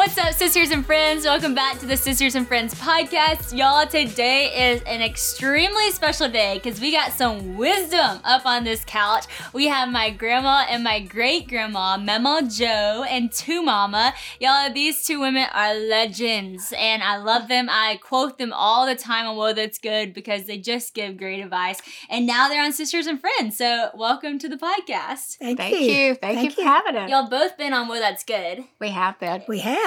What's up, Sisters and Friends? Welcome back to the Sisters and Friends podcast. Y'all, today is an extremely special day because we got some wisdom up on this couch. We have my grandma and my great-grandma, Mamaw Jo and 2Mama. Y'all, these two women are legends, and I love them. I quote them all the time on Whoa, That's Good because they just give great advice. And now they're on Sisters and Friends, so welcome to the podcast. Thank you. Thank you for having us. Y'all both been on Whoa, That's Good. We have.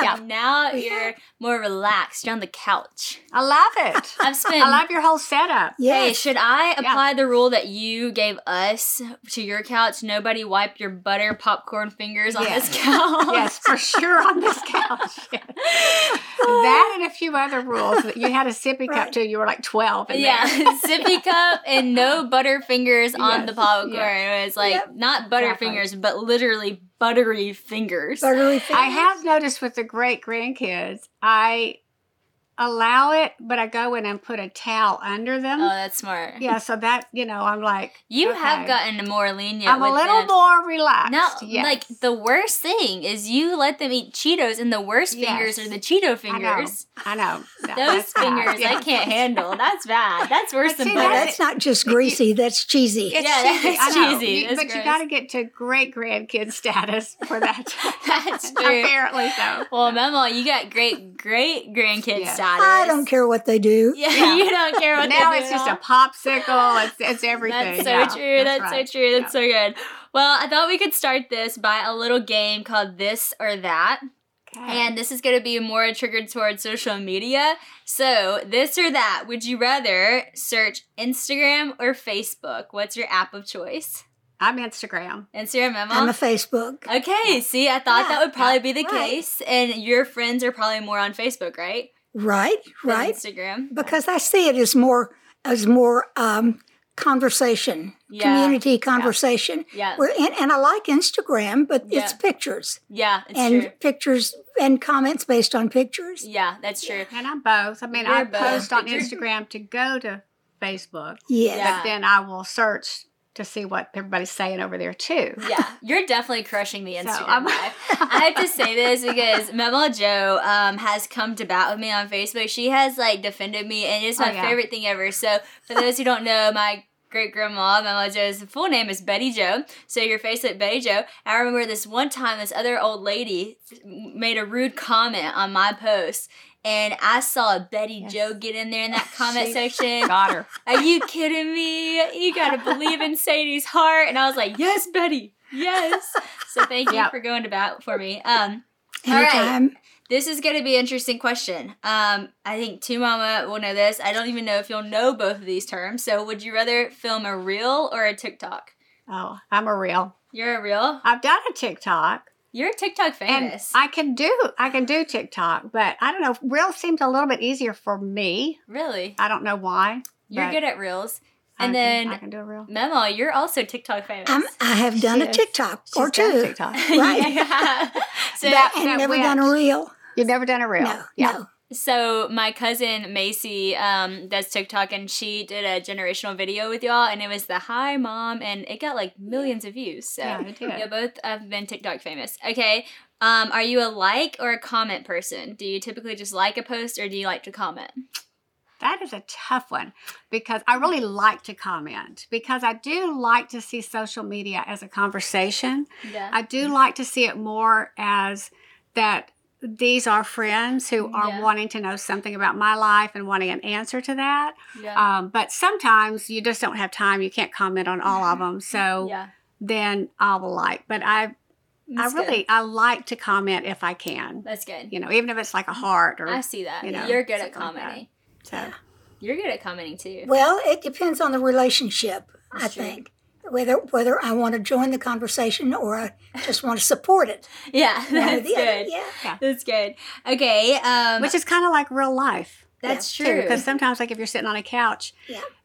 Yeah, now you're more relaxed. You're on the couch. I love it. I love your whole setup. Yes. Hey, should I apply the rule that you gave us to your couch? Nobody wipe your butter popcorn fingers on this couch. Yes, for sure on this couch. Yeah. That and a few other rules. You had a sippy cup too. You were like 12. Sippy cup and no butter fingers on the popcorn. Yes. It was like not butter fingers, but literally buttery fingers. I have noticed with the great-grandkids, I allow it, but I go in and put a towel under them. Oh, that's smart. Yeah, so that, I'm like, have gotten more lenient. I'm a little more relaxed. Like the worst thing is you let them eat Cheetos, and the worst fingers are the Cheeto fingers. I know. Those fingers I can't handle. That's bad. That's worse than butter. That's not just greasy. That's cheesy. That's cheesy. That's gross. You got to get to great grandkid status for that. That's true. Apparently so. Well, Mamaw, you got great grandkid status. I don't care what they do. Yeah, you don't care what they do. Now it's just a popsicle. It's everything. That's so true. That's so true. That's so good. Well, I thought we could start this by a little game called This or That. Okay. And this is going to be more triggered towards social media. So, this or that, would you rather search Instagram or Facebook? What's your app of choice? I'm Instagram. Instagram, Mamaw? I'm a Facebook. Okay. See, I thought that would probably be the case. And your friends are probably more on Facebook, right? Right. Instagram. Because I see it as more conversation, community conversation. Yeah. And I like Instagram, but it's pictures. Yeah, it's true. And pictures and comments based on pictures. Yeah, that's true. And I'm both. I mean, I post on Instagram to go to Facebook. Yes. Yeah. But then I will search to see what everybody's saying over there, too. Yeah, you're definitely crushing the Instagram life. I have to say this because Mamaw Jo has come to bat with me on Facebook. She has, defended me, and it's my favorite thing ever. So, for those who don't know, my great-grandma, Mamaw Jo's full name is Betty Jo. So, your Facebook, Betty Jo. I remember this one time, this other old lady made a rude comment on my post. And I saw Betty Jo get in there in that comment section. Got her. Are you kidding me? You got to believe in Sadie's heart. And I was like, yes, Betty. Yes. So thank you for going to bat for me. Anytime. All right. This is going to be an interesting question. I think 2Mama will know this. I don't even know if you'll know both of these terms. So would you rather film a reel or a TikTok? Oh, I'm a reel. You're a reel? I've done a TikTok. You're TikTok famous. And I can do TikTok, but I don't know. Reels seems a little bit easier for me. Really? I don't know why. You're good at Reels. And I can do a Reel. Mamaw, you're also TikTok famous. I have done a TikTok or two. TikTok. Right. So I've never done a Reel. You've never done a Reel? No. Yeah. No. So my cousin Macy does TikTok, and she did a generational video with y'all, and it was the "Hi Mom," and it got millions of views. So you both have been TikTok famous. Okay, are you a like or a comment person? Do you typically just like a post, or do you like to comment? That is a tough one because I really like to comment because I do like to see social media as a conversation. Yeah. I do like to see it more as that. These are friends who are wanting to know something about my life and wanting an answer to that. Yeah. But sometimes you just don't have time. You can't comment on all of them. So then I will like. But I like to comment if I can. That's good. Even if it's like a heart. Or I see that. You're good at commenting. Like you're good at commenting too. Well, it depends on the relationship, I think. Whether I want to join the conversation or I just want to support it. Yeah, that's good. Yeah, that's good. Okay. Which is kind of like real life. That's true. Because sometimes if you're sitting on a couch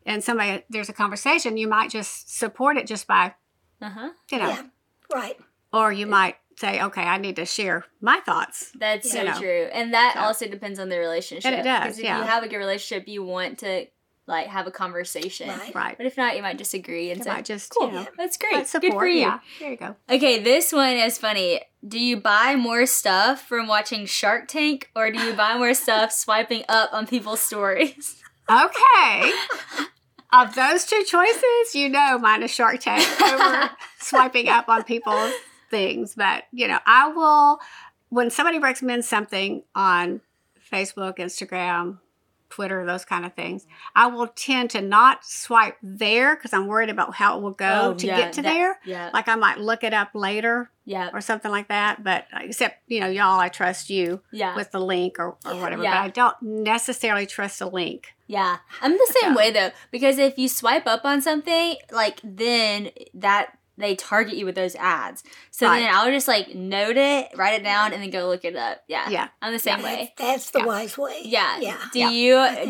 and there's a conversation, you might just support it just by, Right. Or you might say, okay, I need to share my thoughts. That's so true. And that also depends on the relationship. And it does, because if you have a good relationship, you want to like have a conversation. Right. But if not, you might disagree and say, cool, yeah. That's great. That's support. Good for you. Yeah. There you go. Okay, this one is funny. Do you buy more stuff from watching Shark Tank or do you buy more stuff swiping up on people's stories? Okay. Of those two choices, you know, mine is Shark Tank over swiping up on people's things. But, you know, I will, when somebody recommends something on Facebook, Instagram, Twitter, those kind of things, I will tend to not swipe there because I'm worried about how it will go get to there. Yeah. Like I might look it up later or something like that. But except, you know, y'all, I trust you with the link or whatever. Yeah. But I don't necessarily trust a link. Yeah. I'm the same way, though, because if you swipe up on something, like then that they target you with those ads. So then I'll just like note it, write it down, and then go look it up. Yeah. Yeah. I'm the same way. That's the wise way. Yeah. Yeah.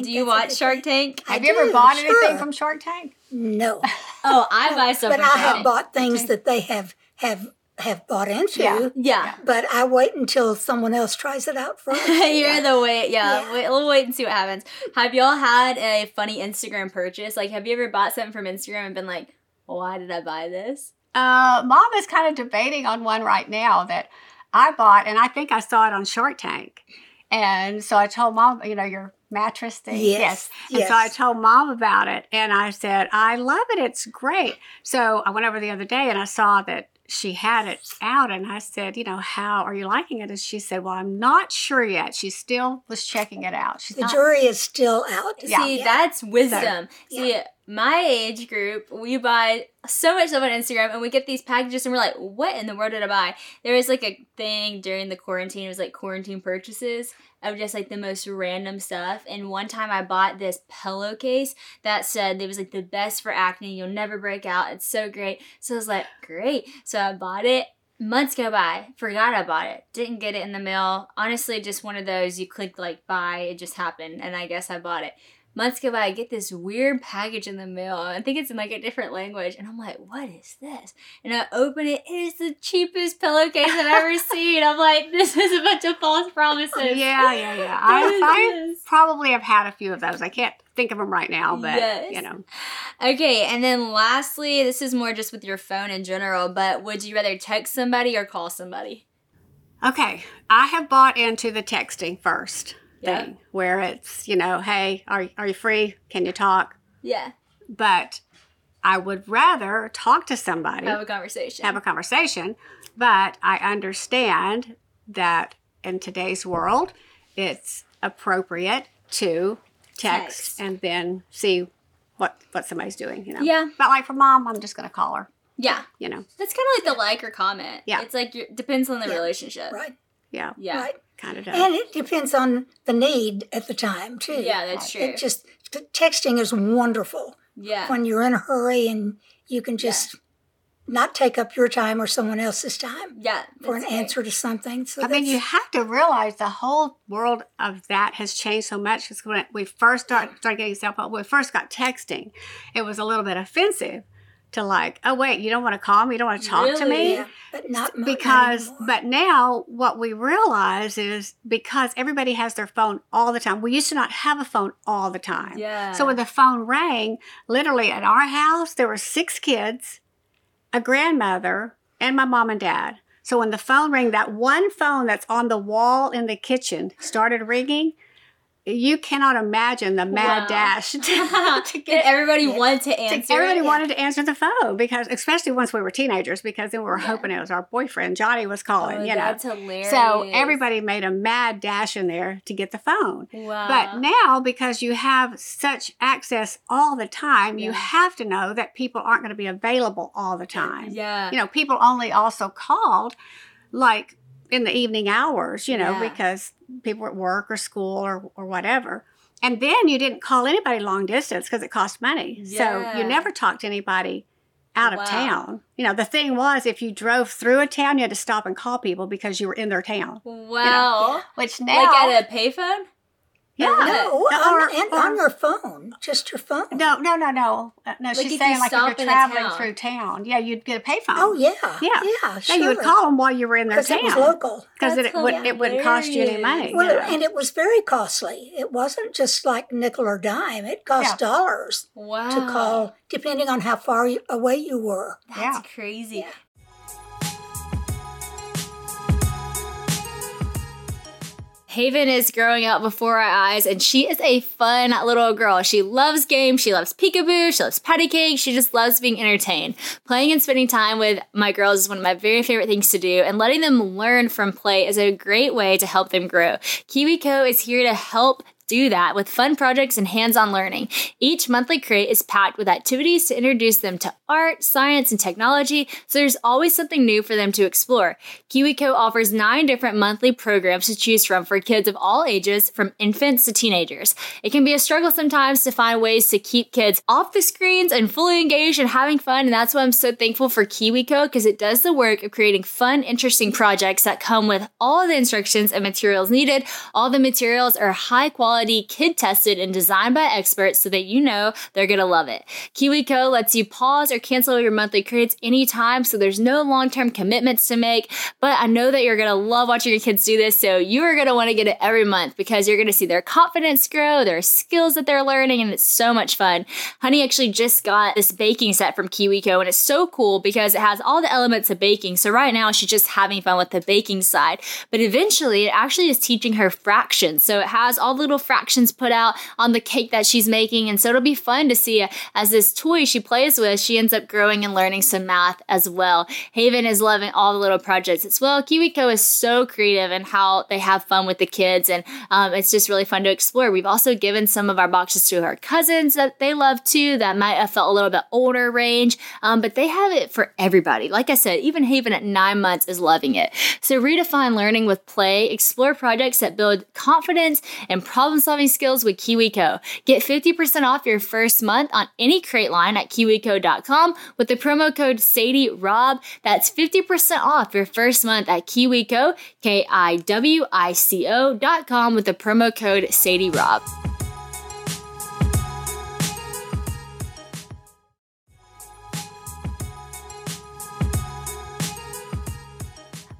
Do you watch Shark Tank? Have you ever bought anything from Shark Tank? No. Oh, I buy stuff from Shark Tank. But I have bought things that they have bought into. Yeah. Yeah. But I wait until someone else tries it out for me. We'll wait and see what happens. Have y'all had a funny Instagram purchase? Like, have you ever bought something from Instagram and been like, why did I buy this? Mom is kind of debating on one right now that I bought, and I think I saw it on Shark Tank. And so I told Mom, you know, your mattress thing. Yes. And so I told Mom about it, and I said, I love it. It's great. So I went over the other day, and I saw that she had it out, and I said, you know, how are you liking it? And she said, well, I'm not sure yet. She still was checking it out. The jury is still out. Yeah. See, that's wisdom. So, yeah. See, my age group, we buy so much stuff on Instagram and we get these packages and we're like, what in the world did I buy? There was like a thing during the quarantine, it was like quarantine purchases of just like the most random stuff. And one time I bought this pillowcase that said it was like the best for acne, you'll never break out, it's so great. So I was like, great. So I bought it. Months go by, forgot I bought it, didn't get it in the mail. Honestly, just one of those you click like buy, it just happened, and I guess I bought it. Months go by, I get this weird package in the mail. I think it's in like a different language. And I'm like, what is this? And I open it. It is the cheapest pillowcase I've ever seen. I'm like, this is a bunch of false promises. Yeah. I probably have had a few of those. I can't think of them right now, but you know. Okay, and then lastly, this is more just with your phone in general, but would you rather text somebody or call somebody? Okay, I have bought into the texting first. Thing where it's, you know, hey, are you free? Can you talk? Yeah. But I would rather talk to somebody. Have a conversation. But I understand that in today's world, it's appropriate to text. And then see what somebody's doing, you know. Yeah. But like for Mom, I'm just going to call her. Yeah. You know. That's kind of like the like or comment. Yeah. It's like, it depends on the relationship. Right. Yeah. Yeah. Right. Kind of does. And it depends on the need at the time, too. Yeah, that's true. It just texting is wonderful. Yeah. When you're in a hurry and you can just not take up your time or someone else's time for an answer to something. So I mean, you have to realize the whole world of that has changed so much. Because when we first started getting cell phone, when we first got texting, it was a little bit offensive. To like, oh, wait, you don't want to call me? You don't want to talk to me? Yeah, but not because, anymore. But now what we realize is because everybody has their phone all the time. We used to not have a phone all the time. Yeah. So when the phone rang, literally at our house, there were 6 kids, a grandmother, and my mom and dad. So when the phone rang, that one phone that's on the wall in the kitchen started ringing. You cannot imagine the mad dash to get everybody wanted to answer. Everybody wanted to answer the phone because, especially once we were teenagers, because then we were hoping it was our boyfriend Johnny was calling. That's hilarious. So everybody made a mad dash in there to get the phone. Wow. But now, because you have such access all the time, you have to know that people aren't going to be available all the time. Yeah, you know, people only also called like in the evening hours, you know, because people at work or school or whatever. And then you didn't call anybody long distance because it cost money. Yeah. So you never talked to anybody out of town. You know, the thing was, if you drove through a town, you had to stop and call people because you were in their town. Wow. You know? Which now... Like at a payphone? Yeah. No, on your phone, just your phone. No. Like she's saying like if you're traveling through town, yeah, you'd get a payphone. Oh yeah, sure. No, you would call them while you were in their town. Because it was local. Because it wouldn't cost you any money. Well, and it was very costly. It wasn't just like nickel or dime. It cost dollars to call, depending on how far away you were. That's crazy. Yeah. Haven is growing up before our eyes, and she is a fun little girl. She loves games, she loves peekaboo, she loves patty cake, she just loves being entertained. Playing and spending time with my girls is one of my very favorite things to do, and letting them learn from play is a great way to help them grow. KiwiCo is here to help do that with fun projects and hands-on learning. Each monthly crate is packed with activities to introduce them to art, science, and technology, so there's always something new for them to explore. KiwiCo offers 9 different monthly programs to choose from for kids of all ages, from infants to teenagers. It can be a struggle sometimes to find ways to keep kids off the screens and fully engaged and having fun, and that's why I'm so thankful for KiwiCo, because it does the work of creating fun, interesting projects that come with all the instructions and materials needed. All the materials are high quality, kid-tested and designed by experts so that you know they're going to love it. KiwiCo lets you pause or cancel your monthly credits anytime, so there's no long-term commitments to make, but I know that you're going to love watching your kids do this, so you are going to want to get it every month because you're going to see their confidence grow, their skills that they're learning, and it's so much fun. Honey actually just got this baking set from KiwiCo, and it's so cool because it has all the elements of baking, so right now she's just having fun with the baking side, but eventually it actually is teaching her fractions, so it has all the little fractions put out on the cake that she's making, and so it'll be fun to see as this toy she plays with, she ends up growing and learning some math as well. Haven is loving all the little projects as well. KiwiCo is so creative in how they have fun with the kids, and it's just really fun to explore. We've also given some of our boxes to our cousins that they love too, that might have felt a little bit older range, but they have it for everybody. Like I said, even Haven at 9 months is loving it. So redefine learning with play, explore projects that build confidence and problem-solving skills with KiwiCo. Get 50% off your first month on any crate line at KiwiCo.com with the promo code SadieRob. That's 50% off your first month at KiwiCo, KiwiCo.com with the promo code SadieRob.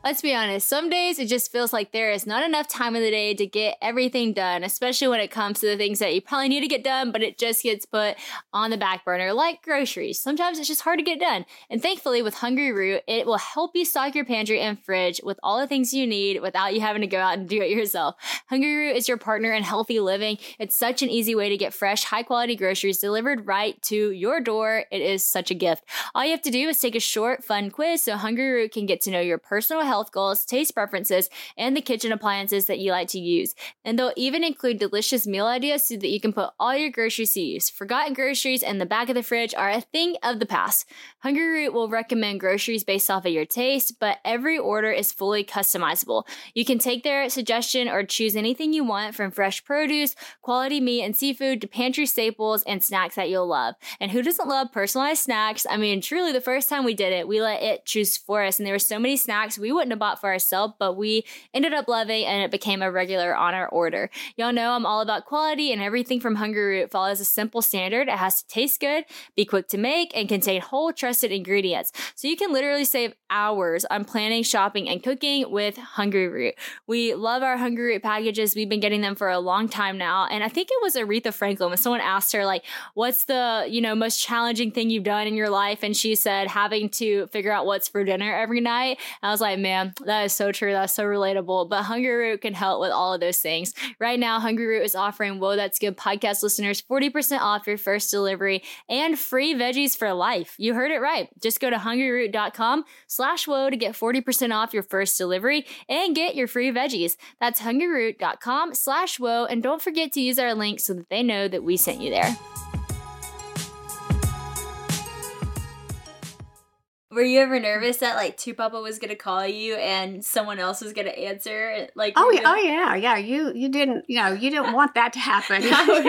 Let's be honest, some days it just feels like there is not enough time in the day to get everything done, especially when it comes to the things that you probably need to get done, but it just gets put on the back burner, like groceries. Sometimes it's just hard to get done. And thankfully, with Hungry Root, it will help you stock your pantry and fridge with all the things you need without you having to go out and do it yourself. Hungry Root is your partner in healthy living. It's such an easy way to get fresh, high-quality groceries delivered right to your door. It is such a gift. All you have to do is take a short, fun quiz so Hungry Root can get to know your personal health goals, taste preferences, and the kitchen appliances that you like to use. And they'll even include delicious meal ideas so that you can put all your groceries to use. Forgotten groceries and the back of the fridge are a thing of the past. Hungry Root will recommend groceries based off of your taste, but every order is fully customizable. You can take their suggestion or choose anything you want, from fresh produce, quality meat and seafood, to pantry staples and snacks that you'll love. And who doesn't love personalized snacks? I mean, truly, the first time we did it, we let it choose for us, and there were so many snacks we wouldn't have bought for ourselves, but we ended up loving, and it became a regular on our order. Y'all know I'm all about quality, and everything from Hungry Root follows a simple standard. It has to taste good, be quick to make, and contain whole trusted ingredients. So you can literally save hours on planning, shopping, and cooking with Hungry Root. We love our Hungry Root packages. We've been getting them for a long time now, and I think it was Aretha Franklin when someone asked her, like, what's the most challenging thing you've done in your life? And she said, having to figure out what's for dinner every night. And I was like, man, that is so true. That's so relatable. But Hungry Root can help with all of those things. Right now, Hungry Root is offering Whoa, That's Good podcast listeners 40% off your first delivery and free veggies for life. You heard it right. Just go to hungryroot.com/whoa to get 40% off your first delivery and get your free veggies. That's hungryroot.com/whoa. And don't forget to use our link so that they know that we sent you there. Were you ever nervous that, like, 2Papa was going to call you and someone else was going to answer? Like, Oh, yeah. You didn't want that to happen. That would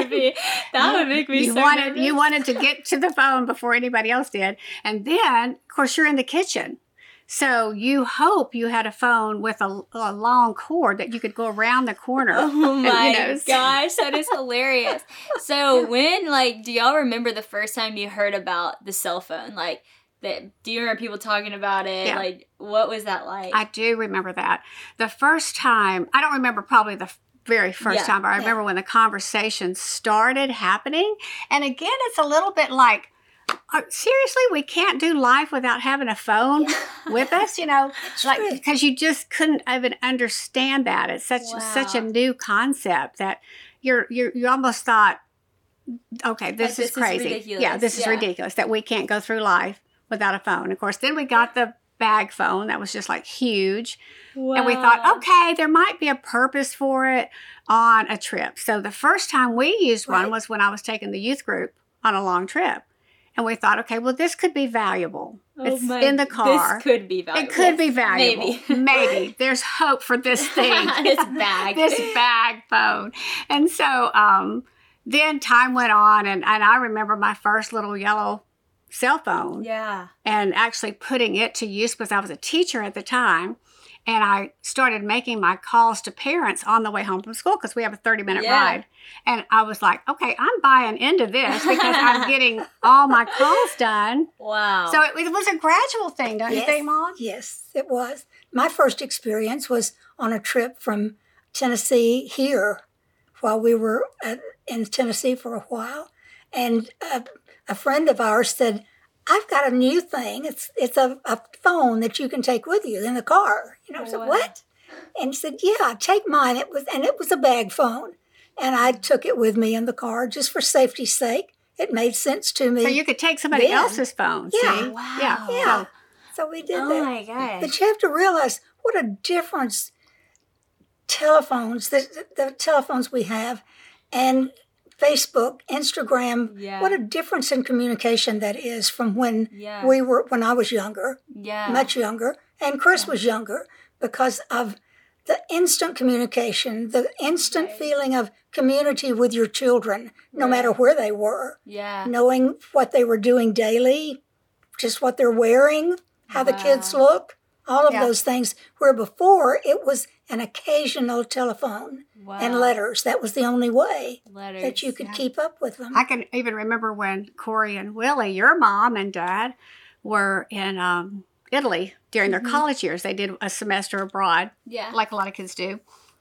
make me so nervous. You wanted to get to the phone before anybody else did. And then, of course, you're in the kitchen. So you hope you had a phone with a long cord that you could go around the corner. Oh my gosh, that is hilarious. So when, like, do y'all remember the first time you heard about the cell phone? Like, do you remember people talking about it? Yeah. Like, what was that like? I do remember that. The first time, I don't remember probably the very first time, but I remember when the conversation started happening. And again, it's a little bit like, seriously, we can't do life without having a phone with us, you know, like, because you just couldn't even understand that. It's such a new concept that you almost thought, okay, this is crazy. Is this is ridiculous that we can't go through life without a phone. Of course, then we got the bag phone that was just like huge. Wow. And we thought, okay, there might be a purpose for it on a trip. So the first time we used one was when I was taking the youth group on a long trip. And we thought, okay, well, this could be valuable. It's in the car. This could be valuable. It could be valuable. Maybe. There's hope for this thing. This bag phone. And so then time went on, and I remember my first little yellow cell phone. Yeah. And actually putting it to use because I was a teacher at the time. And I started making my calls to parents on the way home from school because we have a 30-minute ride. And I was like, okay, I'm buying into this because I'm getting all my calls done. Wow. So it was a gradual thing, don't you think, Mom? Yes, it was. My first experience was on a trip from Tennessee here while we were in Tennessee for a while. And a friend of ours said, I've got a new thing. It's a phone that you can take with you in the car. You know, I said, what? And she said, yeah, take mine. It was a bag phone. And I took it with me in the car just for safety's sake. It made sense to me. So you could take somebody else's phone. Yeah. See? Wow. Yeah. So we did that. Oh, my gosh. But you have to realize what a difference telephones, the telephones we have, and Facebook, Instagram, what a difference in communication that is from when when I was younger, much younger, and Chrys was younger because of the instant communication, the instant feeling of community with your children, no matter where they were, knowing what they were doing daily, just what they're wearing, how the kids look, all of those things, where before it was an occasional telephone and letters. That was the only way that you could keep up with them. I can even remember when Corey and Willie, your mom and dad, were in Italy during their college years. They did a semester abroad, like a lot of kids do.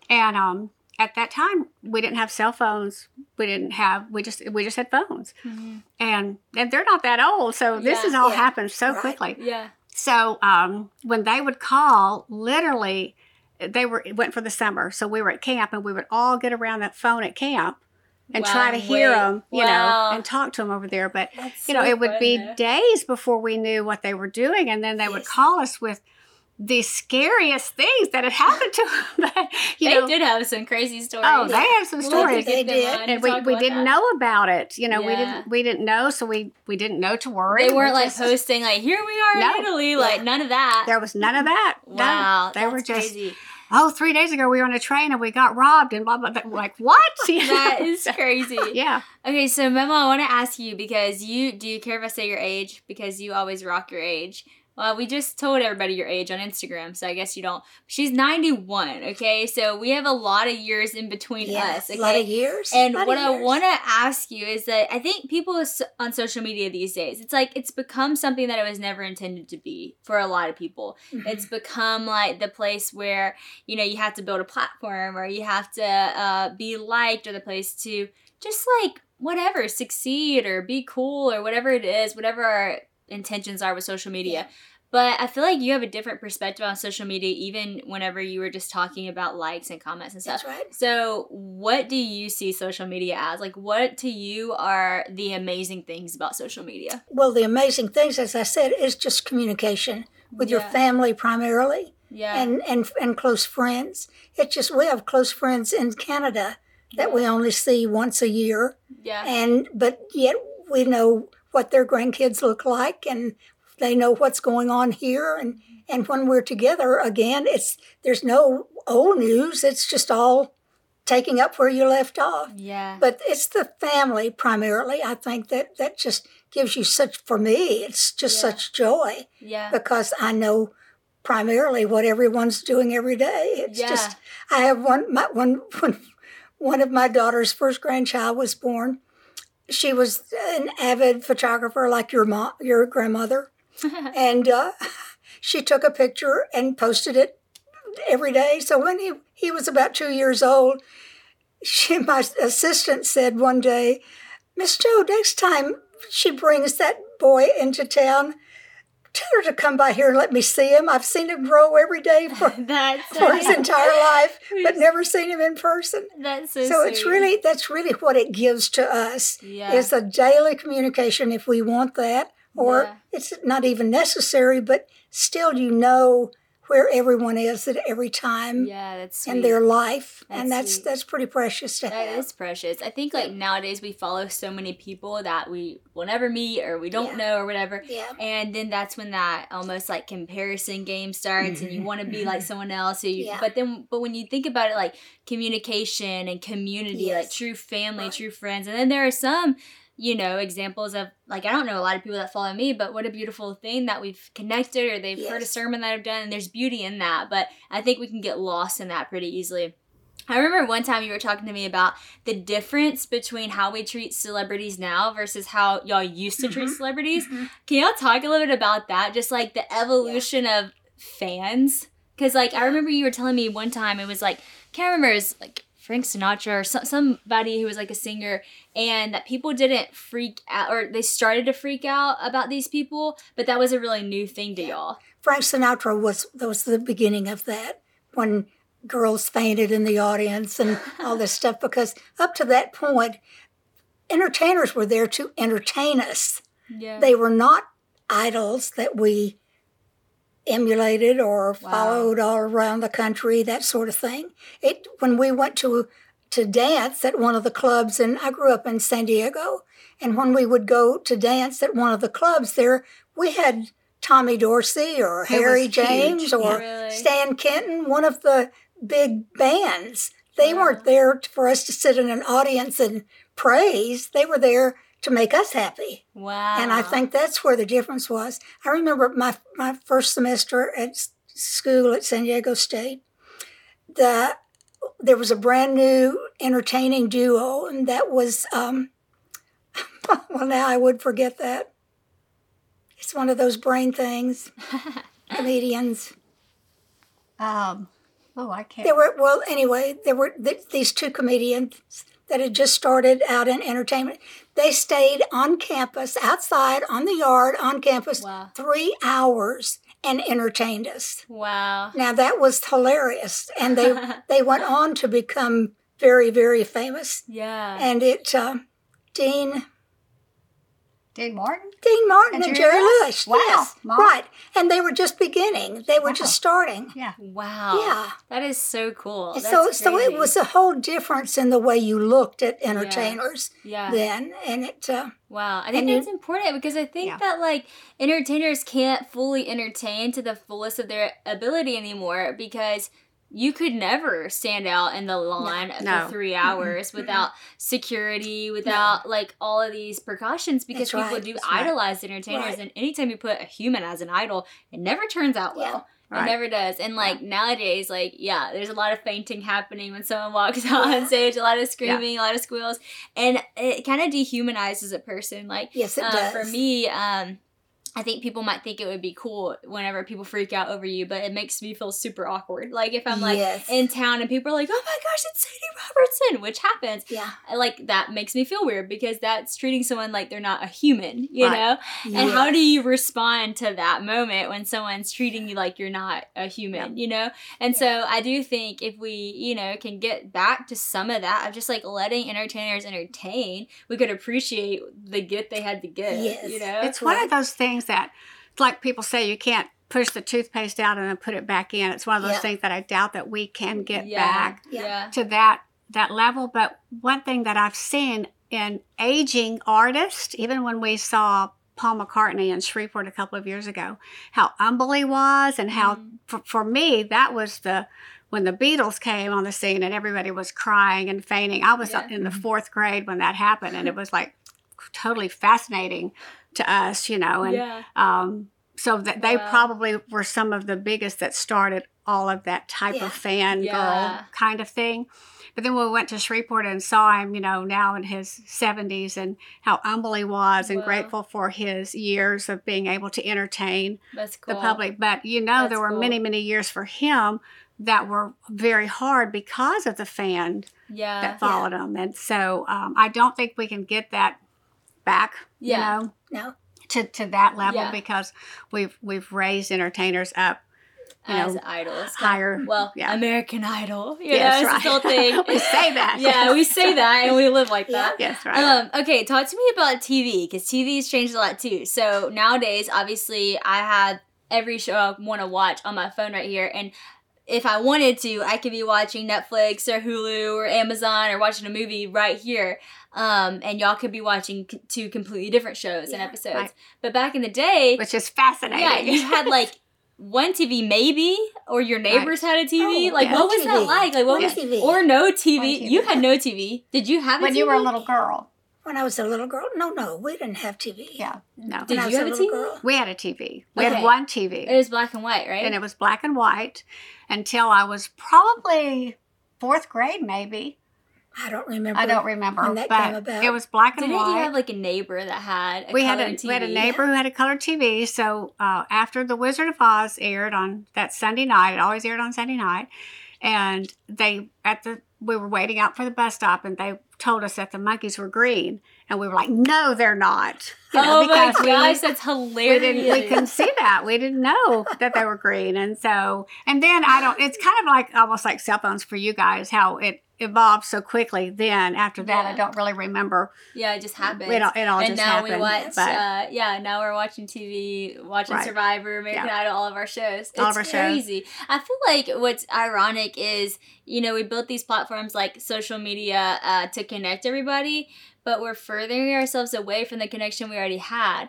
And at that time, we didn't have cell phones. We just had phones. Mm-hmm. And they're not that old, so this has all happened so quickly. Yeah. So when they would call, literally, went for the summer. So we were at camp, and we would all get around that phone at camp and try to hear them, you know, and talk to them over there. But, it would be days before we knew what they were doing. And then they would call us with the scariest things that had happened to them. But, they did have some crazy stories. Oh, they had some stories. They did. And we didn't know about it. You know, we didn't know, so we didn't know to worry. They weren't posting, here we are in Italy. Like, none of that. There was none of that. Wow. They were just crazy. Oh, 3 days ago we were on a train and we got robbed and blah, blah, blah. Like, what? That is crazy. Yeah. Okay, so, Mama, I want to ask you because do you care if I say your age? Because you always rock your age. Well, we just told everybody your age on Instagram, so I guess you don't. She's 91, okay? So we have a lot of years in between us. Okay? A lot of years. And what I want to ask you is that I think people on social media these days, it's like it's become something that it was never intended to be for a lot of people. Mm-hmm. It's become like the place where, you know, you have to build a platform or you have to be liked or the place to just like whatever, succeed or be cool or whatever it is, whatever our intentions are with social media. But I feel like you have a different perspective on social media even whenever you were just talking about likes and comments and stuff. That's right. So what do you see social media as? Like what to you are the amazing things about social media? Well, the amazing things, as I said, is just communication with your family primarily and close friends. It's just we have close friends in Canada that we only see once a year. Yeah. But yet we know what their grandkids look like and they know what's going on here and when we're together again there's no old news. It's just all taking up where you left off. Yeah. But it's the family primarily. I think that just gives you such for me, it's just such joy. Yeah. Because I know primarily what everyone's doing every day. It's just, I have one of my daughter's first grandchild was born. She was an avid photographer like your grandmother. And she took a picture and posted it every day. So when he was about 2 years old, my assistant said one day, "Miss Jo, next time she brings that boy into town, tell her to come by here and let me see him. I've seen him grow every day for his entire life, but never seen him in person." That's so sweet. That's really what it gives to us is a daily communication if we want that, or it's not even necessary, but still where everyone is at every time in their life. That's pretty precious to have. That is precious. I think nowadays we follow so many people that we will never meet or we don't know or whatever. Yeah. And then that's when that almost comparison game starts and you want to be like someone else. So but when you think about it, communication and community, true family, true friends. And then there are some examples of, I don't know a lot of people that follow me, but what a beautiful thing that we've connected or they've heard a sermon that I've done, and there's beauty in that. But I think we can get lost in that pretty easily. I remember one time you were talking to me about the difference between how we treat celebrities now versus how y'all used to treat celebrities. Mm-hmm. Can y'all talk a little bit about that? Just the evolution of fans? Because I remember you were telling me one time it was Frank Sinatra or somebody who was a singer, and that people didn't freak out, or they started to freak out about these people, but that was a really new thing to y'all. Frank Sinatra was the beginning of that, when girls fainted in the audience and all this stuff, because up to that point, entertainers were there to entertain us. Yeah. They were not idols that we emulated or followed all around the country, that sort of thing. When we went to dance at one of the clubs, and I grew up in San Diego, and when we would go to dance at one of the clubs there, we had Tommy Dorsey or Harry James or Stan Kenton, one of the big bands. They weren't there for us to sit in an audience and praise. They were there to make us happy. Wow. And I think that's where the difference was. I remember my first semester at school at San Diego State, there was a brand new entertaining duo, and that was, well, now I would forget that. It's one of those brain things. Comedians. I can't. There were these two comedians that had just started out in entertainment. They stayed on campus, outside, on the yard, on campus, 3 hours and entertained us. Wow. Now, that was hilarious. And they went on to become very, very famous. Yeah. And it, Dean Martin and Jerry Lewis. Wow. Yes, right. And they were just beginning. They were just starting. Yeah. Wow. Yeah. That is so cool. That's so it was a whole difference in the way you looked at entertainers then. And it... wow. I think that's important, because I think that entertainers can't fully entertain to the fullest of their ability anymore, because... you could never stand out in the line for 3 hours without security, without all of these precautions, because people idolize entertainers. Right. And anytime you put a human as an idol, it never turns out well. Right. It never does. And nowadays, there's a lot of fainting happening when someone walks out on stage, a lot of screaming, a lot of squeals. And it kind of dehumanizes a person. Yes, it does. For me, I think people might think it would be cool whenever people freak out over you, but it makes me feel super awkward. If I'm in town and people are like, "Oh my gosh, it's Sadie Robertson," which happens. Yeah. That makes me feel weird, because that's treating someone like they're not a human, you know? Yeah. And how do you respond to that moment when someone's treating you like you're not a human, you know? And so I do think if we, can get back to some of that, of just letting entertainers entertain, we could appreciate the gift they had to give, you know? It's one of those things that, people say, you can't push the toothpaste out and then put it back in. It's one of those things that I doubt that we can get back to that level. But one thing that I've seen in aging artists, even when we saw Paul McCartney in Shreveport a couple of years ago, how humble he was, and how, for me, that was when the Beatles came on the scene and everybody was crying and fainting. I was in the fourth grade when that happened, and it was totally fascinating to us, and So that they probably were some of the biggest that started all of that type of fan girl kind of thing. But then we went to Shreveport and saw him, you know, now in his 70s and how humble he was and grateful for his years of being able to entertain the public. But, you know, there were many, many years for him that were very hard because of the fan that followed him. And so I don't think we can get that back, you know, to that level because we've raised entertainers up. As idols. Higher. Well, American Idol. You know, it's this whole thing. We say that. Yeah, we say that and we live like that. Yes, right. Okay, talk to me about TV because TV's changed a lot too. So nowadays, obviously, I have every show I want to watch on my phone right here. And if I wanted to, I could be watching Netflix or Hulu or Amazon or watching a movie right here. And y'all could be watching two completely different shows and episodes. Right. But back in the day. Which is fascinating. Yeah, you had like. One TV maybe, or your neighbors had a TV. What was that like? Like what was TV? Or no TV. You had no TV. Did you have a TV? When you were a little girl. When I was a little girl? No, we didn't have TV. Yeah, no. Did you have a TV? Girl? We had a TV. We had one TV. It was black and white, right? And it was black and white until I was probably fourth grade maybe. I don't remember. When that came about. It was black and white. Didn't you have like a neighbor that had a color TV? We had a neighbor who had a color TV. So after The Wizard of Oz aired on that Sunday night, it always aired on Sunday night, and we were waiting out for the bus stop, and they told us that the monkeys were green, and we were like, no, they're not. You know, my gosh, that's hilarious. We couldn't see that. We didn't know that they were green, and then it's kind of like almost like cell phones for you guys, how it evolved so quickly then after that. I don't really remember. Yeah, it just happened. It all just happened. And now we watch, now we're watching TV, watching Survivor, American Idol, all of our shows. It's crazy. I feel like what's ironic is, you know, we built these platforms like social media to connect everybody, but we're furthering ourselves away from the connection we already had.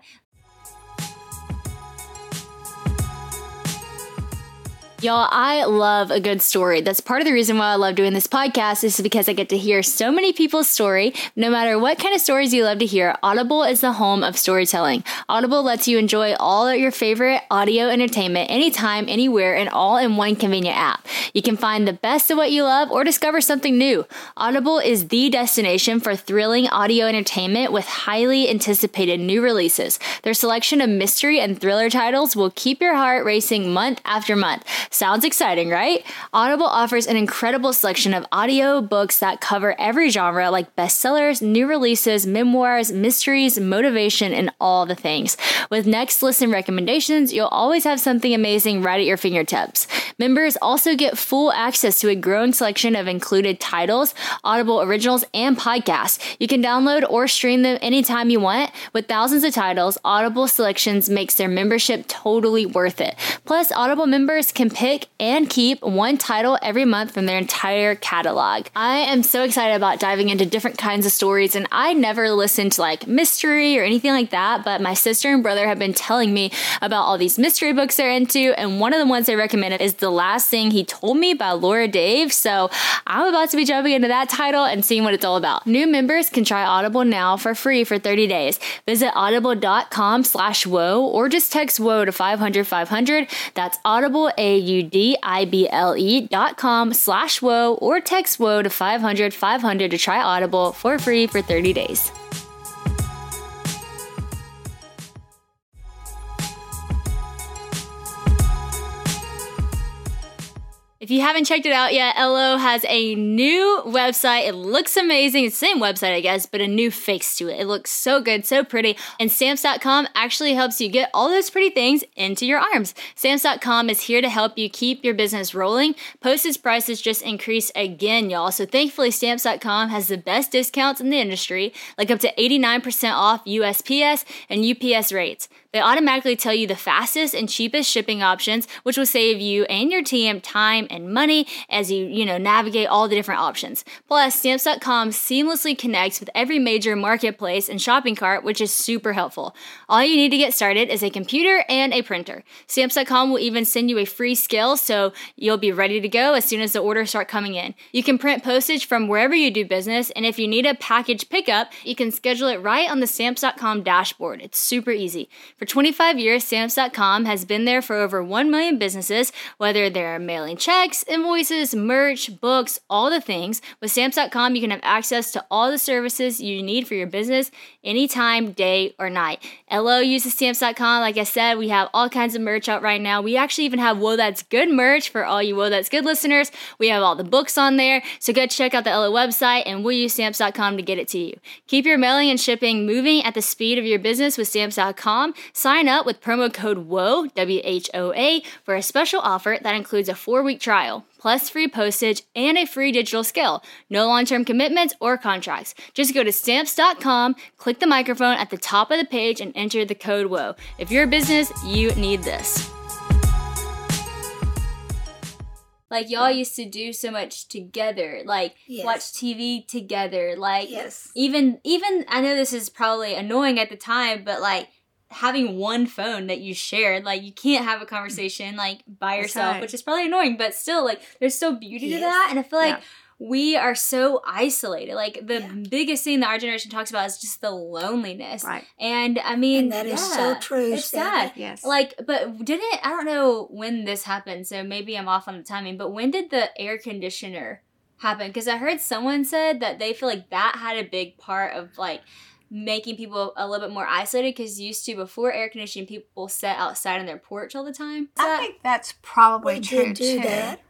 Y'all, I love a good story. That's part of the reason why I love doing this podcast is because I get to hear so many people's story. No matter what kind of stories you love to hear, Audible is the home of storytelling. Audible lets you enjoy all of your favorite audio entertainment anytime, anywhere, and all in one convenient app. You can find the best of what you love or discover something new. Audible is the destination for thrilling audio entertainment with highly anticipated new releases. Their selection of mystery and thriller titles will keep your heart racing month after month. Sounds exciting, right? Audible offers an incredible selection of audio books that cover every genre like bestsellers, new releases, memoirs, mysteries, motivation, and all the things. With next listen recommendations, you'll always have something amazing right at your fingertips. Members also get full access to a growing selection of included titles, Audible originals, and podcasts. You can download or stream them anytime you want. With thousands of titles, Audible Selections makes their membership totally worth it. Plus, Audible members can pick and keep one title every month from their entire catalog. I am so excited about diving into different kinds of stories, and I never listened to like mystery or anything like that, but my sister and brother have been telling me about all these mystery books they're into, and one of the ones they recommended is The Last Thing He Told Me by Laura Dave, so I'm about to be jumping into that title and seeing what it's all about. New members can try Audible now for free for 30 days. Visit audible.com/whoa or just text whoa to 500-500. That's Audible, audible.com/whoa or text whoa to 500-500 to try Audible for free for 30 days. If you haven't checked it out yet, LO has a new website. It looks amazing. It's the same website, I guess, but a new face to it. It looks so good, so pretty. And Stamps.com actually helps you get all those pretty things into your arms. Stamps.com is here to help you keep your business rolling. Postage prices just increased again, y'all. So thankfully, Stamps.com has the best discounts in the industry, like up to 89% off USPS and UPS rates. They automatically tell you the fastest and cheapest shipping options, which will save you and your team time and money as you navigate all the different options. Plus, Stamps.com seamlessly connects with every major marketplace and shopping cart, which is super helpful. All you need to get started is a computer and a printer. Stamps.com will even send you a free scale, so you'll be ready to go as soon as the orders start coming in. You can print postage from wherever you do business, and if you need a package pickup, you can schedule it right on the Stamps.com dashboard. It's super easy. For 25 years, Stamps.com has been there for over 1 million businesses, whether they're mailing checks, invoices, merch, books, all the things. With Stamps.com, you can have access to all the services you need for your business anytime, day, or night. LO uses Stamps.com. Like I said, we have all kinds of merch out right now. We actually even have Whoa, That's Good merch for all you Whoa, That's Good listeners. We have all the books on there, so go check out the LO website, and we'll use Stamps.com to get it to you. Keep your mailing and shipping moving at the speed of your business with Stamps.com. Sign up with promo code WHOA, W-H-O-A, for a special offer that includes a 4-week trial, plus free postage and a free digital scale. No long-term commitments or contracts. Just go to Stamps.com, click the microphone at the top of the page, and enter the code WHOA. If you're a business, you need this. Like, y'all used to do so much together, like, yes, watch TV together, like, yes, even, I know this is probably annoying at the time, but, like, having one phone that you shared, like, you can't have a conversation, like, by yourself, right, which is probably annoying, but still, like, there's still beauty, yes, to that, and I feel like, yeah, we are so isolated. Like, the, yeah, biggest thing that our generation talks about is just the loneliness. Right. And, I mean, and that, yeah, is so true. It's sad. Yes. Like, but didn't, I don't know when this happened, so maybe I'm off on the timing, but when did the air conditioner happen? Because I heard someone said that they feel like that had a big part of, like, making people a little bit more isolated, because used to, before air conditioning, people sat outside on their porch all the time. I think that's probably true, too. That.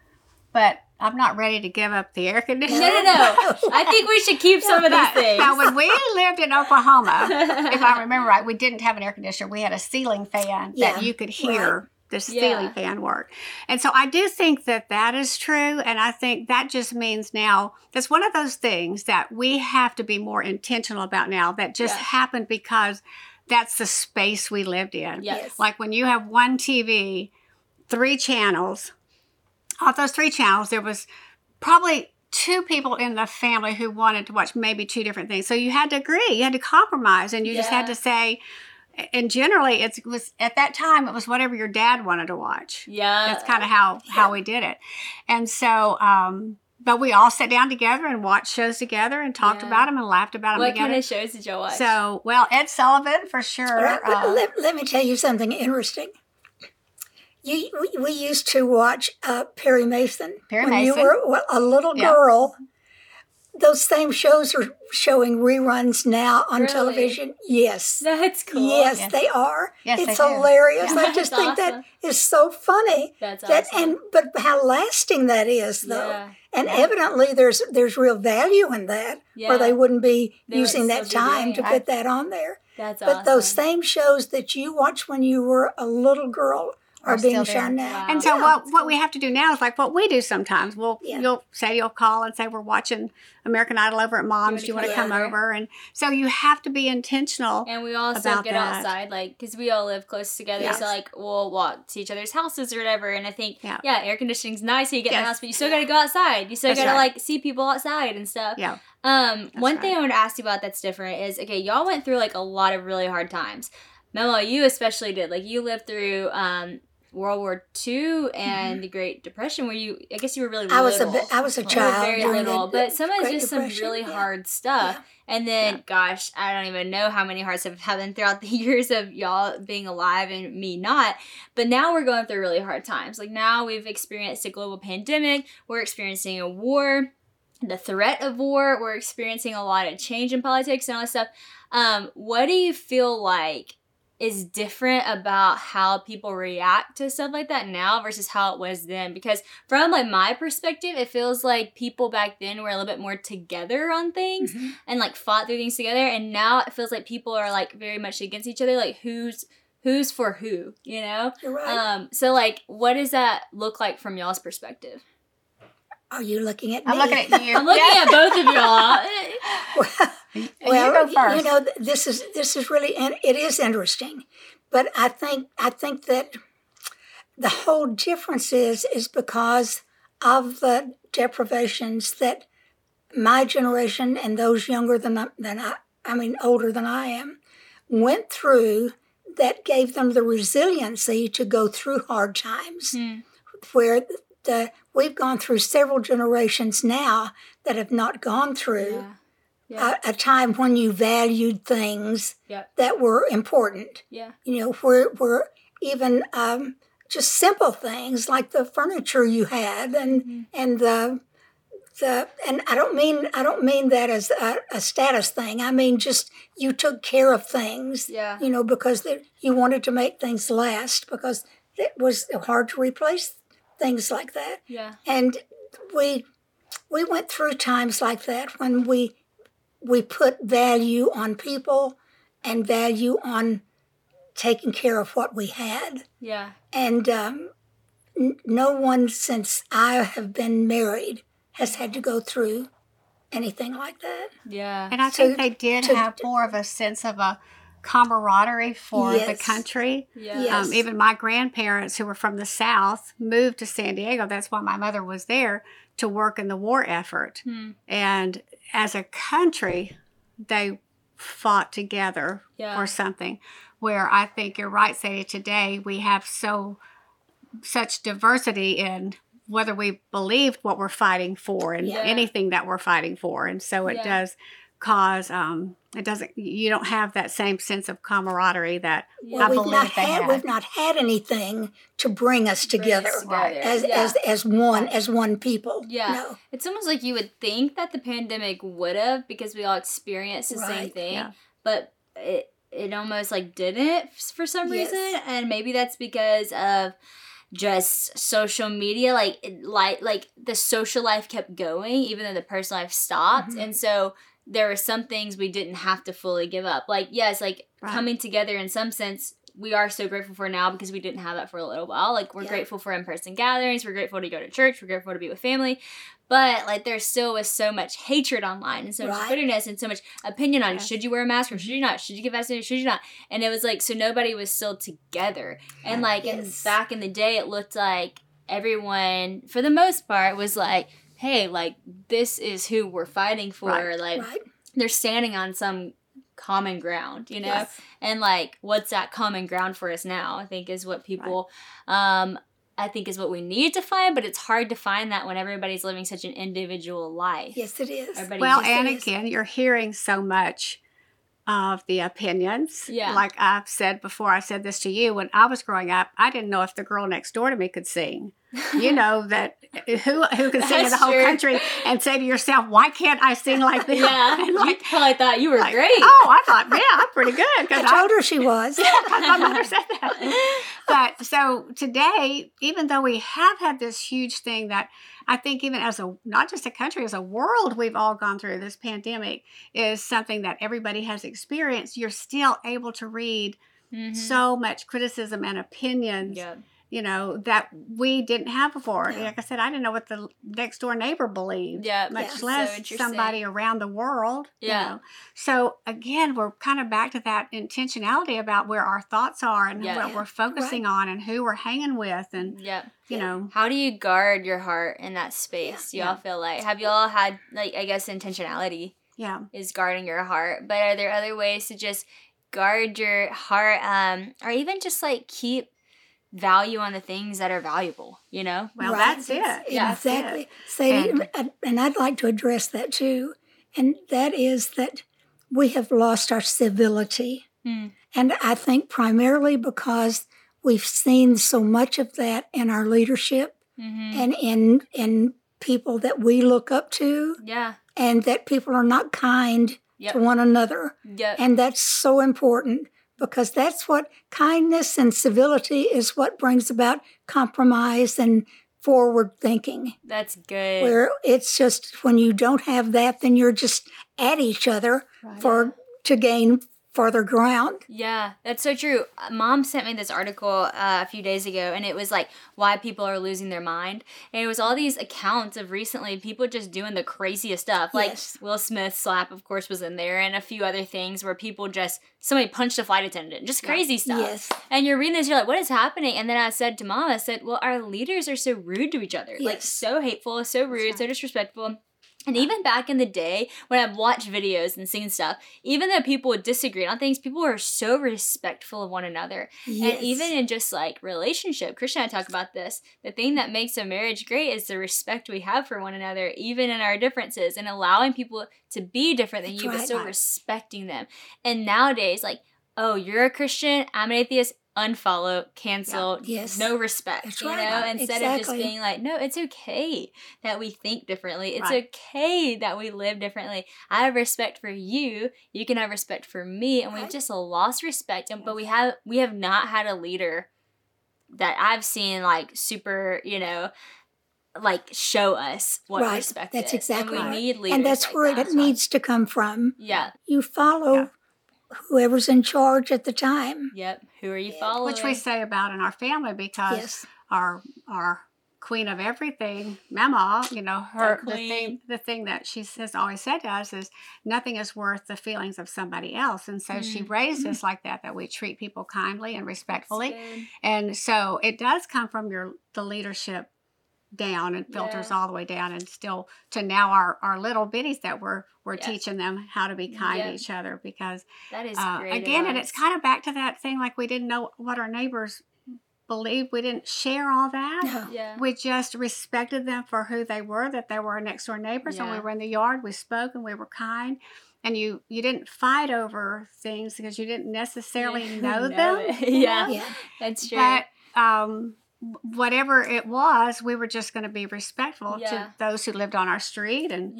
But I'm not ready to give up the air conditioning. No. I think we should keep some of these things. Now, when we lived in Oklahoma, if I remember right, we didn't have an air conditioner. We had a ceiling fan, yeah, that you could hear, right, the ceiling, yeah, fan work. And so I do think that is true. And I think that just means now, that's one of those things that we have to be more intentional about now, that just, yeah, happened because that's the space we lived in. Yes. Like, when you have one TV, 3 channels... Off those 3 channels, there was probably 2 people in the family who wanted to watch maybe 2 different things. So you had to agree. You had to compromise. And you, yeah, just had to say, and generally it was, at that time, it was whatever your dad wanted to watch. Yeah. That's kind of how we did it. And so, but we all sat down together and watched shows together and talked, yeah, about them and laughed about them together. What kind of shows did you watch? So, well, Ed Sullivan, for sure. Right, let me tell you something interesting. We used to watch Perry Mason. When you were a little girl, yeah, those same shows are showing reruns now on television. Yes. That's cool. Yes, they are. Yes, it's hilarious. Yeah. I just think awesome. That is so funny. That's awesome. But how lasting that is, though. Yeah. And evidently there's real value in that, yeah, or they wouldn't be using that time to put that on there. That's awesome. But those same shows that you watched when you were a little girl are being shown now. Wow. And so what we have to do now is like what we do sometimes. We'll, yeah, you'll call and say, we're watching American Idol over at Mom's. Do you want to come over? And so you have to be intentional. And we also get outside, like, because we all live close together. Yes. So, like, we'll walk to each other's houses or whatever. And I think, yeah air conditioning's nice. So you get, yes, in the house, but you still got to go outside. You still got to, like, see people outside and stuff. Yeah. One thing I want to ask you about that's different is, okay, y'all went through, like, a lot of really hard times. Mamaw, you especially did. Like, you lived through... World War II and the Great Depression, where I guess you were really little. I was a child. You were very little, but sometimes just some really hard stuff. Yeah. And then, gosh, I don't even know how many hard stuff happened throughout the years of y'all being alive and me not. But now we're going through really hard times. Like, now we've experienced a global pandemic. We're experiencing a war, the threat of war. We're experiencing a lot of change in politics and all that stuff. What do you feel like is different about how people react to stuff like that now versus how it was then? Because from, like, my perspective, it feels like people back then were a little bit more together on things, mm-hmm, and, like, fought through things together. And now it feels like people are, like, very much against each other. Like, who's for who, you know? You're right. So, like, what does that look like from y'all's perspective? Are you looking at me? I'm looking at you. I'm looking at both of y'all. Well, you go first. You know, this is really, and it is interesting, but I think that the whole difference is because of the deprivations that my generation and those younger older than I am, went through, that gave them the resiliency to go through hard times, where we've gone through several generations now that have not gone through yeah. a time when you valued things yep. that were important. Yeah. You know, where even just simple things like the furniture you had and mm-hmm. and the and I don't mean that as a status thing. I mean just you took care of things. Yeah. You know, because you wanted to make things last because it was hard to replace things like that. Yeah. And we went through times like that when we put value on people and value on taking care of what we had. Yeah. And no one since I have been married has had to go through anything like that. Yeah. And I think they did have more of a sense of a camaraderie for yes. the country. Yes. Even my grandparents who were from the South moved to San Diego. That's why my mother was there, to work in the war effort. Hmm. And as a country, they fought together yeah. for something where I think you're right, Sadie, today we have such diversity in whether we believe what we're fighting for and yeah. anything that we're fighting for. And so it yeah. does cause... you don't have that same sense of camaraderie that yeah. I believe they had. We've not had anything to bring us together right. as one people. Yeah, no. It's almost like you would think that the pandemic would have, because we all experienced the right. same thing, yeah. but it almost like didn't for some yes. reason, and maybe that's because of just social media, like the social life kept going, even though the personal life stopped, mm-hmm. and so. There were some things we didn't have to fully give up. Like, yes, like right. coming together in some sense, we are so grateful for now because we didn't have that for a little while. Like, we're yeah. grateful for in-person gatherings. We're grateful to go to church. We're grateful to be with family. But, like, there still was so much hatred online and so right. much bitterness and so much opinion on yes. should you wear a mask or should you not? Should you get vaccinated? Should you not? And it was like, so nobody was still together. And, like, yes. back in the day, it looked like everyone, for the most part, was like, hey, like, this is who we're fighting for. Right. Like, right. they're standing on some common ground, you know? Yes. And, like, what's that common ground for us now, I think is what people, right. I think is what we need to find, but it's hard to find that when everybody's living such an individual life. Yes, it is. Everybody well, and again, you're hearing so much of the opinions. Yeah. Like I've said before, I said this to you, when I was growing up, I didn't know if the girl next door to me could sing. You know, that who can sing in the whole true. Country and say to yourself, why can't I sing like this? Yeah, and like, you probably thought you were like, great. Oh, I thought, yeah, I'm pretty good. I told her she was. Yeah, because my mother said that. But so today, even though we have had this huge thing that I think even as not just a country, as a world, we've all gone through, this pandemic is something that everybody has experienced. You're still able to read mm-hmm. so much criticism and opinions. Yeah. You know, that we didn't have before. Yeah. Like I said, I didn't know what the next door neighbor believed, yeah, much yeah. less so somebody around the world. Yeah. You know? So, again, we're kind of back to that intentionality about where our thoughts are and yeah. what yeah. we're focusing right. on and who we're hanging with. And, yeah. you yeah. know. How do you guard your heart in that space? Yeah. You yeah. all feel like, have you all had, like, I guess, intentionality yeah. is guarding your heart. But are there other ways to just guard your heart or even just, like, keep value on the things that are valuable, you know? Well, right. that's it. Yeah, exactly. Sadie, and I'd like to address that too. And that is that we have lost our civility. Mm. And I think primarily because we've seen so much of that in our leadership mm-hmm. and in people that we look up to. Yeah. And that people are not kind yep. to one another. Yep. And that's so important. Because that's what kindness and civility is, what brings about compromise and forward thinking. That's good. Where it's just when you don't have that, then you're just at each other right. to gain further ground. Yeah, that's so true. Mom sent me this article a few days ago, and it was like why people are losing their mind. And it was all these accounts of recently people just doing the craziest stuff. Like yes. Will Smith's slap, of course, was in there, and a few other things where people just, somebody punched a flight attendant, just crazy yeah. stuff. Yes. And you're reading this, you're like, what is happening? And then I said to Mom, well, our leaders are so rude to each other. Yes. Like so hateful, so rude, right. so disrespectful. And even back in the day when I've watched videos and seen stuff, even though people would disagree on things, people are so respectful of one another. Yes. And even in just like relationship, Christian and I talk about this, the thing that makes a marriage great is the respect we have for one another, even in our differences, and allowing people to be different than you, but still respecting them. And nowadays, like, oh, you're a Christian, I'm an atheist, unfollow, cancel, no respect, instead of just being like, no, it's okay that we think differently. It's okay that we live differently. I have respect for you. You can have respect for me. And we've just lost respect. And, but we have not had a leader that I've seen like super, like show us what respect is. That's exactly right. We need leaders. And that's where it needs to come from. Yeah. You follow whoever's in charge at the time. Yep. Who are you following? Which we say about in our family because our queen of everything, Mamaw, the thing that she has always said to us is nothing is worth the feelings of somebody else. And so she raised us like that we treat people kindly and respectfully. And so it does come from the leadership down and filters all the way down and still to now our little bitties that we're teaching them how to be kind to each other because that is great again advice. And it's kind of back to that thing like we didn't know what our neighbors believed. We didn't share all that. We just respected them for who they were, that they were our next door neighbors. And we were in the yard, we spoke and we were kind. And you didn't fight over things because you didn't necessarily know them. That's true. But whatever it was, we were just going to be respectful to those who lived on our street and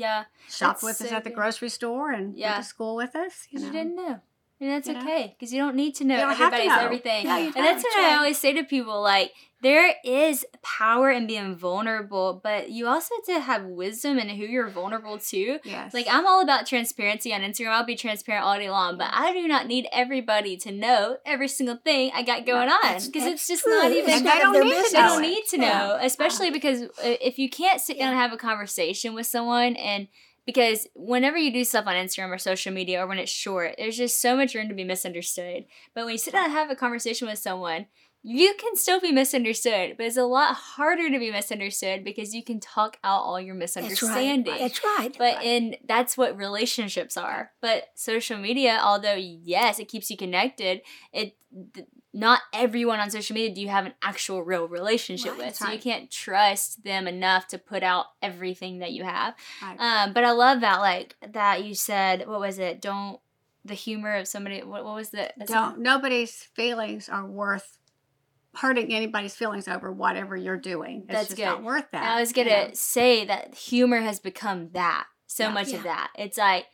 shopped with us at the grocery store and went to school with us. You didn't know. And that's okay because you don't need to know everybody's everything. Yeah, and that's what I always say to people, like, there is power in being vulnerable, but you also have to have wisdom in who you're vulnerable to. Yes. Like, I'm all about transparency on Instagram. I'll be transparent all day long, but I do not need everybody to know every single thing I got going on because it's just not even... They don't need to know, especially because if you can't sit down and have a conversation with someone and... Because whenever you do stuff on Instagram or social media or when it's short, there's just so much room to be misunderstood. But when you sit down and have a conversation with someone, you can still be misunderstood. But it's a lot harder to be misunderstood because you can talk out all your misunderstanding. That's right. But that's what relationships are. But social media, although, yes, it keeps you connected, not everyone on social media do you have an actual real relationship with. So you can't trust them enough to put out everything that you have. But I love that, like, that you said, what was it? Don't, the humor of somebody, what was the? Nobody's feelings are worth hurting anybody's feelings over whatever you're doing. It's just not worth that. And I was going to say that humor has become that, so much of that. It's like,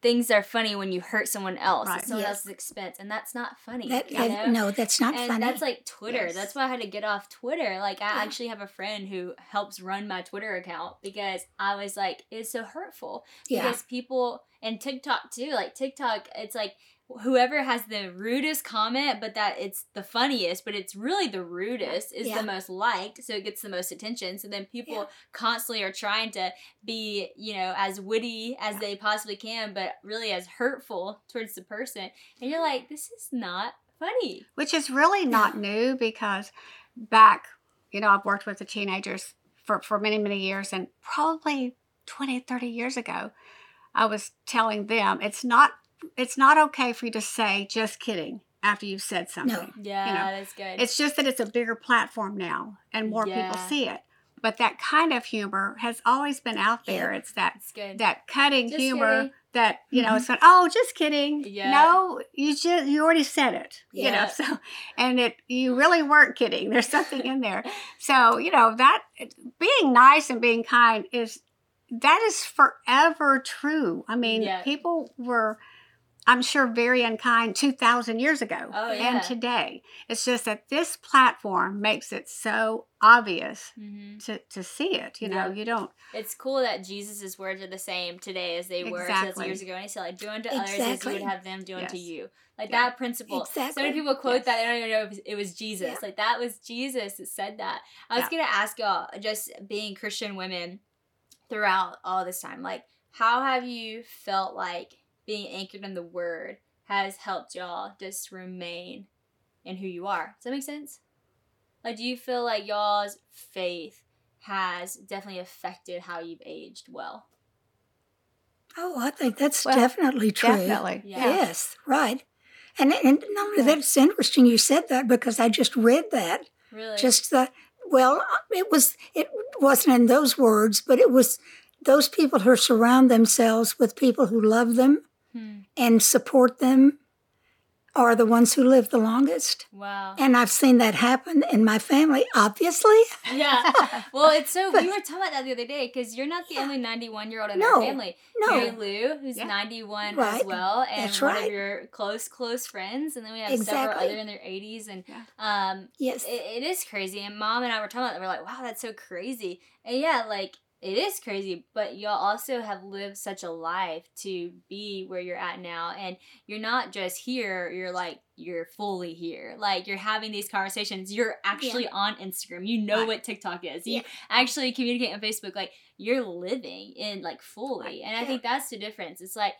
things are funny when you hurt someone else at someone else's expense, and that's not funny. That's not funny. And that's like Twitter. Yes. That's why I had to get off Twitter. Like, I actually have a friend who helps run my Twitter account because I was like, it's so hurtful. Because people, and TikTok too, like TikTok, it's like, whoever has the rudest comment, but that it's the funniest, but it's really the rudest is the most liked, so it gets the most attention. So then people constantly are trying to be, as witty as they possibly can, but really as hurtful towards the person. And you're like, this is not funny. Which is really not new because back, I've worked with the teenagers for many, many years, and probably 20, 30 years ago, I was telling them it's not okay for you to say just kidding after you've said something. No. Yeah, that's good. It's just that it's a bigger platform now and more people see it. But that kind of humor has always been out there. It's that cutting just humor kidding. That, it's like, oh, just kidding. Yeah. No, you already said it. Yeah. You really weren't kidding. There's something in there. So, that being nice and being kind is forever true. I mean, people were... I'm sure very unkind 2,000 years ago and today. It's just that this platform makes it so obvious to see it. You don't. It's cool that Jesus' words are the same today as they were 2,000 years ago. And he said, like, do unto others as you would have them do unto you. Like that principle. Exactly. So many people quote that. They don't even know if it was Jesus. Yeah. Like that was Jesus that said that. I was going to ask y'all, just being Christian women throughout all this time, like how have you felt like being anchored in the word has helped y'all just remain in who you are? Does that make sense? Like, do you feel like y'all's faith has definitely affected how you've aged well? Oh, I think that's definitely true. Definitely. Yeah. Yes, right. And not only that, it's interesting you said that because I just read that. Really? Just the, well, it wasn't in those words, but it was those people who surround themselves with people who love them and support them are the ones who live the longest. Wow. And I've seen that happen in my family, obviously. Yeah. Well, it's so, we were talking about that the other day, because you're not the only 91-year-old in our family. No, Jerry Lou, who's 91 as well, and one of your close friends, and then we have several other in their 80s, and it is crazy. And Mom and I were talking about that, we're like, wow, that's so crazy. And yeah, like, it is crazy, but y'all also have lived such a life to be where you're at now. And you're not just here, you're fully here. Like, you're having these conversations. You're actually on Instagram. You know what TikTok is. You actually communicate on Facebook. Like, you're living in, like, fully. And I think that's the difference. It's like,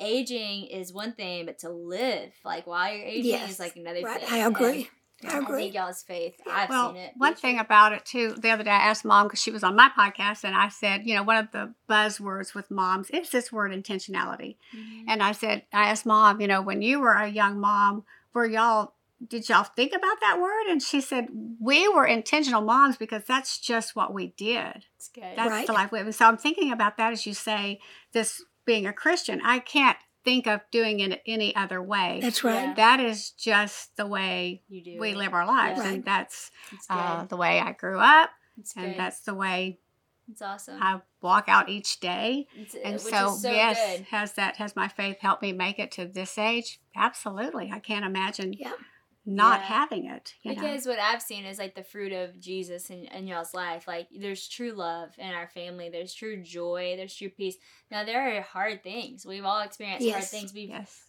aging is one thing, but to live, like, while you're aging is, like, another thing. I agree. I think y'all's faith. I've seen it. One thing about it, too, the other day I asked Mom because she was on my podcast, and I said, you know, one of the buzzwords with moms is this word intentionality. Mm-hmm. And I asked Mom, you know, when you were a young mom, did y'all think about that word? And she said, we were intentional moms because that's just what we did. That's good. That's the life we live. So I'm thinking about that as you say, this being a Christian, I can't think of doing it any other way. That's right. Yeah. That is just the way we live our lives. Yeah. And that's the way I grew up. That's the way it's awesome. I walk out each day. Good. Has my faith helped me make it to this age? Absolutely. I can't imagine not having it. Because what I've seen is like the fruit of Jesus in y'all's life. Like there's true love in our family. There's true joy. There's true peace. Now there are hard things. We've all experienced hard things.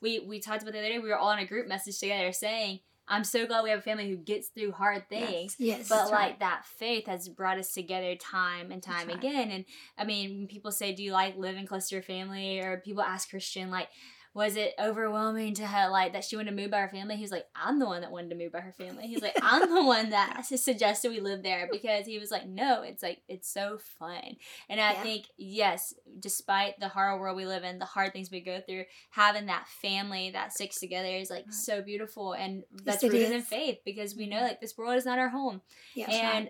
We talked about the other day. We were all in a group message together saying, I'm so glad we have a family who gets through hard things. Yes, but that faith has brought us together time and time again. And I mean, when people say, do you like living close to your family? Or people ask Christian, like, was it overwhelming to her, like, that she wanted to move by her family? He was like, I'm the one that wanted to move by her family. He's like, I'm the one that suggested we live there because he was like, no, it's like, it's so fun. And I think, yes, despite the hard world we live in, the hard things we go through, having that family that sticks together is, like, so beautiful. And that's rooted in faith because we know, like, this world is not our home. Yes, and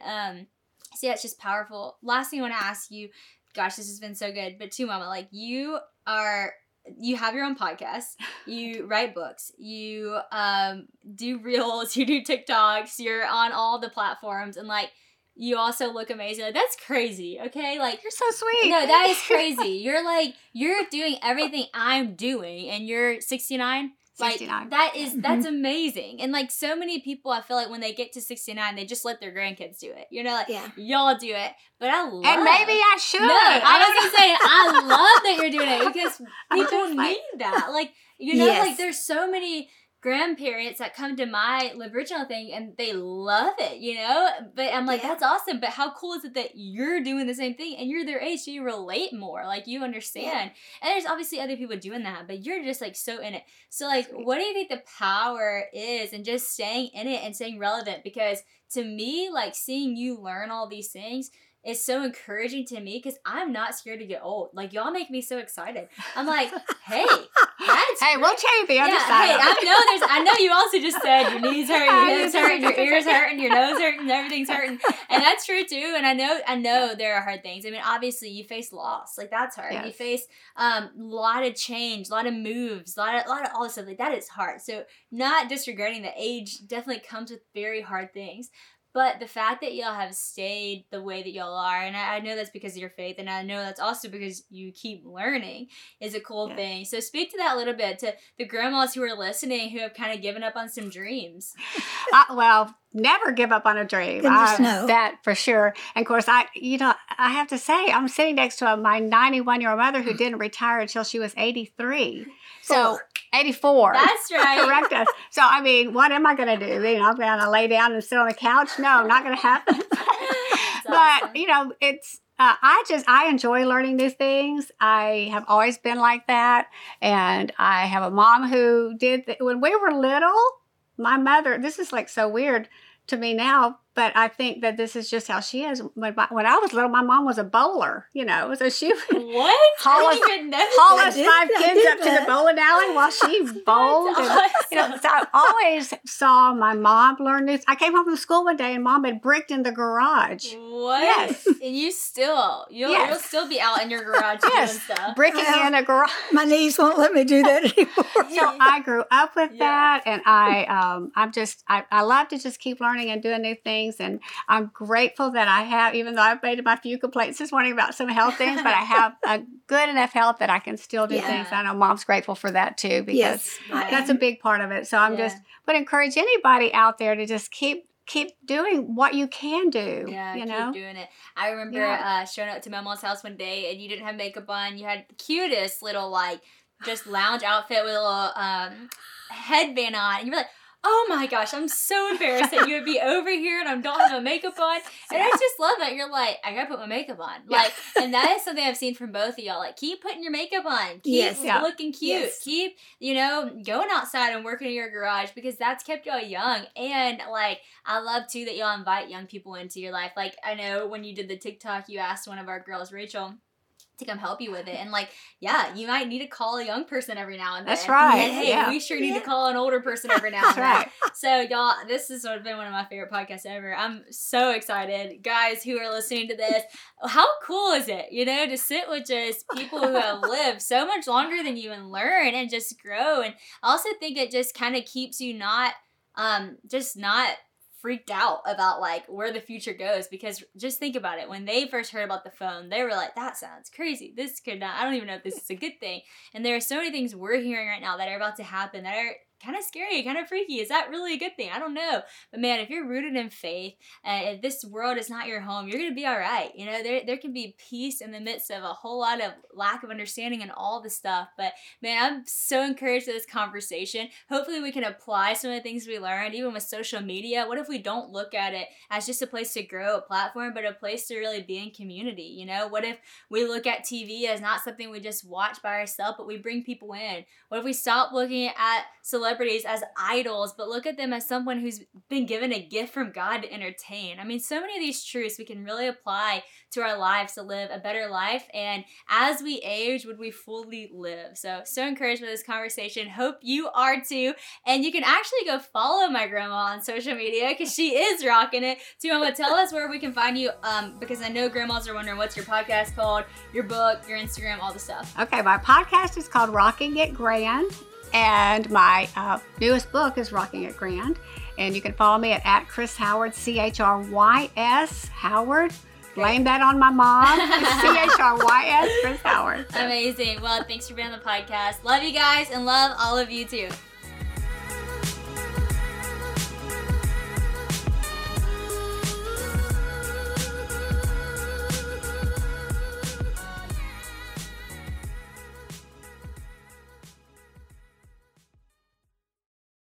it's just powerful. Last thing I want to ask you, gosh, this has been so good, but 2Mama, like, you have your own podcast, you write books, you do reels, you do TikToks, you're on all the platforms, and like you also look amazing. Like, that's crazy, okay? Like, you're so sweet. No, that is crazy. You're doing everything I'm doing, and you're 69? 69. Like, that's amazing. And like so many people, I feel like when they get to 69, they just let their grandkids do it. You know, like y'all do it. But I love it. And maybe I should. No, I was saying I love that you're doing it because people need that. Like, you know, like there's so many grandparents that come to my original thing and they love it, you know? But I'm like, that's awesome. But how cool is it that you're doing the same thing and you're their age, so you relate more, like you understand. Yeah. And there's obviously other people doing that, but you're just like so in it. So like, what do you think the power is in just staying in it and staying relevant? Because to me, like seeing you learn all these things, it's so encouraging to me because I'm not scared to get old. Like, y'all make me so excited. I'm like, hey, that's Hey, great. We'll tell you the other side. Hey, I know you also just said your knees hurt, your hips hurt, your ears hurt, and your nose hurt, and everything's hurting. And that's true, too. And I know there are hard things. I mean, obviously, you face loss. Like, that's hard. Yes. You face a lot of change, a lot of moves, a lot of all this stuff. Like, that is hard. So not disregarding the age definitely comes with very hard things. But the fact that y'all have stayed the way that y'all are, and I know that's because of your faith, and I know that's also because you keep learning, is a cool thing. So speak to that a little bit, to the grandmas who are listening who have kind of given up on some dreams. Never give up on a dream. That for sure. And of course, I have to say, I'm sitting next to my 91-year-old mother who didn't retire until she was 83. So 84. That's right. Correct us. So I mean, what am I going to do? You know, I'm going to lay down and sit on the couch? No, not going to happen. Awesome. But you know, it's. I enjoy learning new things. I have always been like that, and I have a mom who did when we were little. My mother, this is like so weird to me now, But I think that this is just how she is. When I was little, my mom was a bowler, you know. So she would haul us five kids up to the bowling alley while she bowled. Awesome. You know, so I always saw my mom learn this. I came home from school one day and Mom had bricked in the garage. What? Yes. And you still, you'll still be out in your garage doing stuff. Bricking in a garage. My knees won't let me do that anymore. So I grew up with that, and I love to just keep learning and doing new things. And I'm grateful that I have, even though I've made my few complaints this morning about some health things, but I have a good enough health that I can still do things. I know Mom's grateful for that too, because that's a big part of it. So I'm just would encourage anybody out there to just keep doing what you can do. Yeah, keep doing it. I remember showing up to my mom's house one day and you didn't have makeup on. You had the cutest little just lounge outfit with a little headband on. And you were like, oh my gosh, I'm so embarrassed that you would be over here and I don't have my makeup on. And I just love that you're like, I gotta put my makeup on. And that is something I've seen from both of y'all. Like, keep putting your makeup on. Keep looking cute. Yes. Keep, going outside and working in your garage, because that's kept y'all young. And I love too that y'all invite young people into your life. Like, I know when you did the TikTok, you asked one of our girls, Rachel, to come help you with it. And you might need to call a young person every now and then. That's right. And we sure need to call an older person every now and then. Right. So y'all, this has been one of my favorite podcasts ever. I'm so excited. Guys who are listening to this, how cool is it, to sit with just people who have lived so much longer than you and learn and just grow. And I also think it just kind of keeps you not freaked out about where the future goes, because just think about it. When they first heard about the phone, they were like, that sounds crazy. I don't even know if this is a good thing. And there are so many things we're hearing right now that are about to happen that are kind of scary, kind of freaky. Is that really a good thing? I don't know. But man, if you're rooted in faith, if this world is not your home, you're going to be all right. There can be peace in the midst of a whole lot of lack of understanding and all the stuff. But man, I'm so encouraged by this conversation. Hopefully we can apply some of the things we learned, even with social media. What if we don't look at it as just a place to grow a platform, but a place to really be in community? What if we look at TV as not something we just watch by ourselves, but we bring people in? What if we stop looking at celebrities as idols, but look at them as someone who's been given a gift from God to entertain? I mean, so many of these truths we can really apply to our lives to live a better life. And as we age, would we fully live? So encouraged by this conversation. Hope you are too. And you can actually go follow my grandma on social media, because she is rocking it. 2Mama, tell us where we can find you, because I know grandmas are wondering, what's your podcast called, your book, your Instagram, all the stuff? Okay, my podcast is called Rocking It Grand. And my newest book is Rocking It Grand. And you can follow me at Chrys Howard, Chrys Howard. Blame that on my mom. Chrys Howard. Amazing. Well, thanks for being on the podcast. Love you guys, and love all of you too.